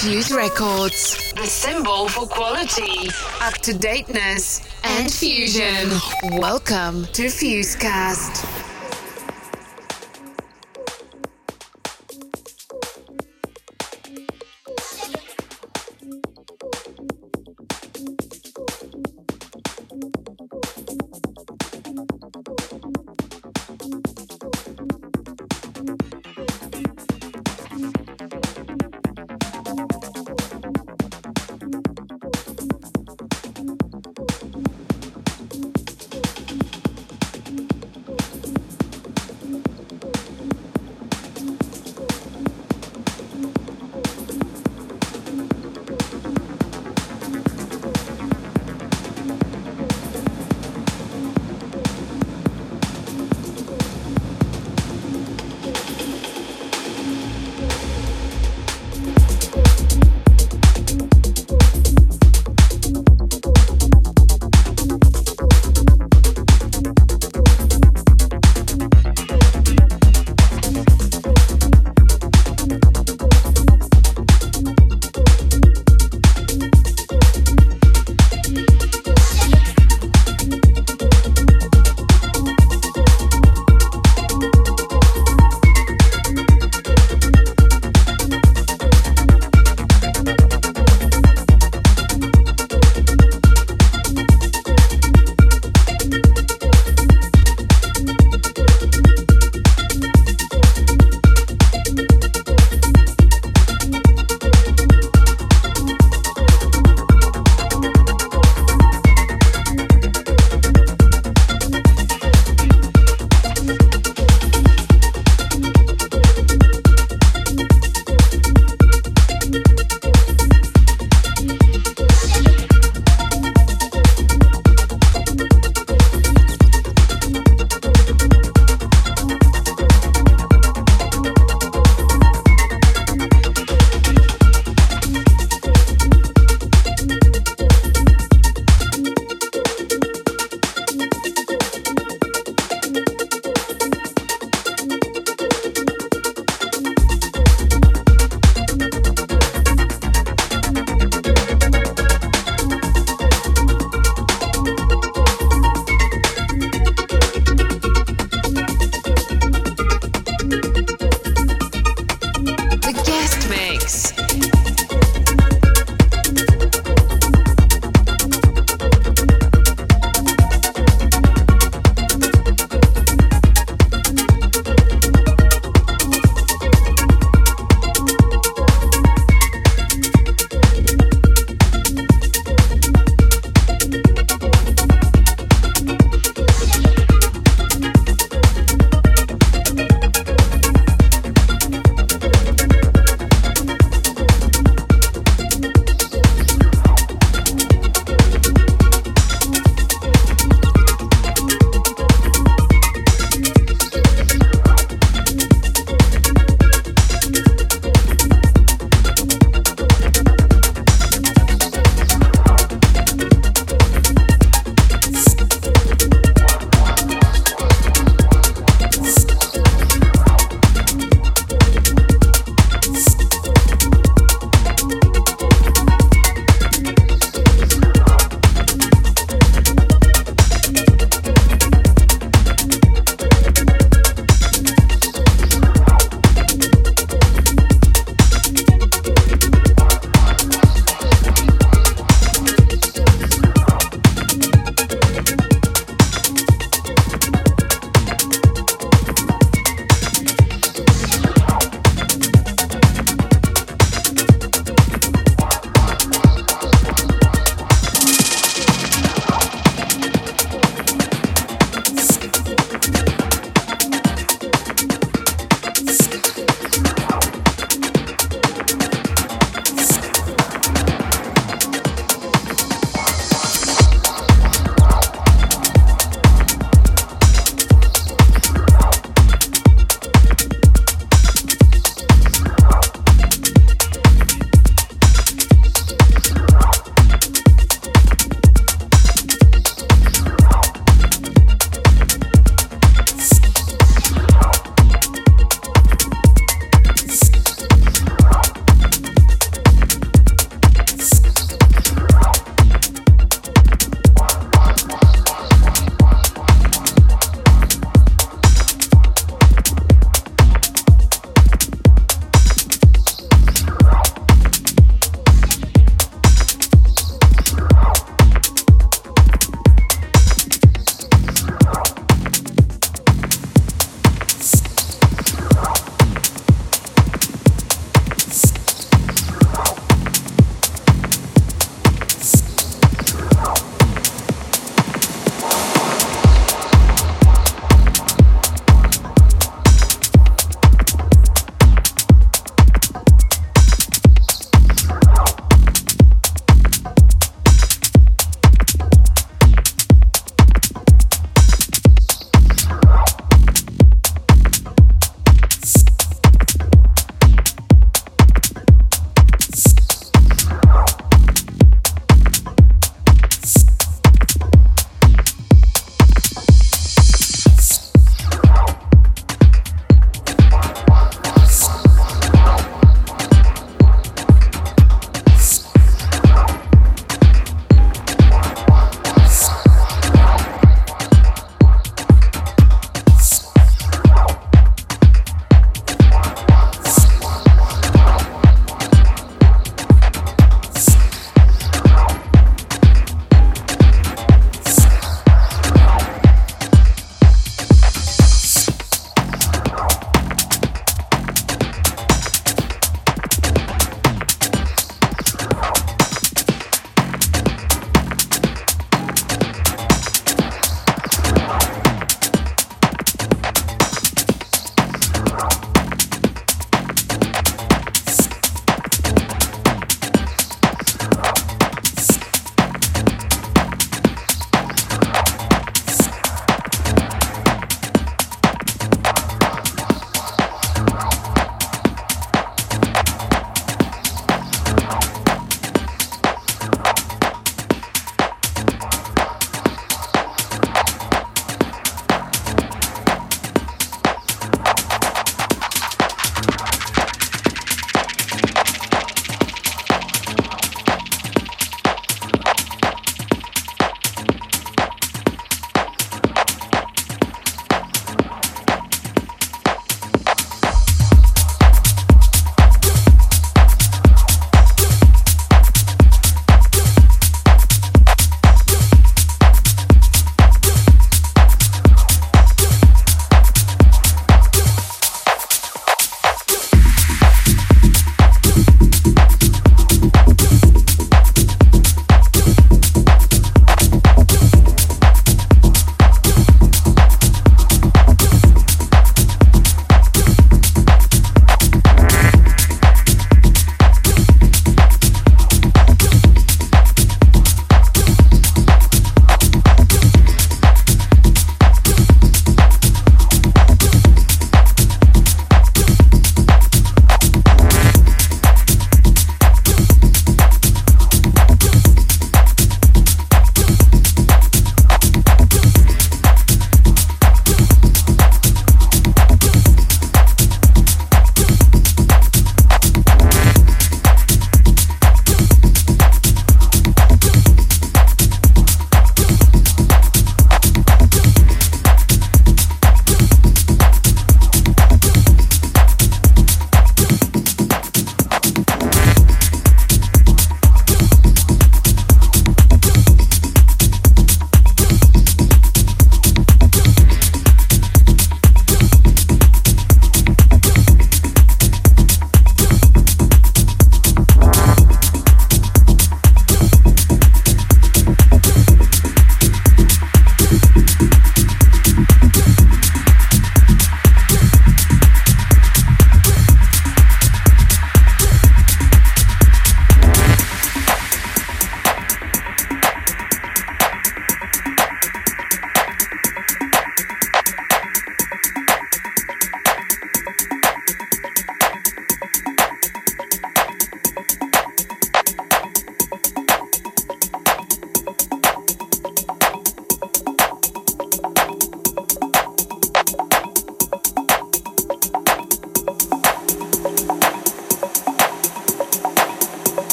Fuse Records, the symbol for quality, up-to-dateness, and fusion. Welcome to FuseCast.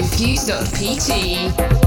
to fuse.pt.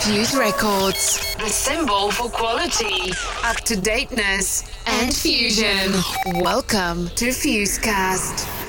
Fuse Records, the symbol for quality, up-to-dateness, and fusion. Welcome to FuseCast.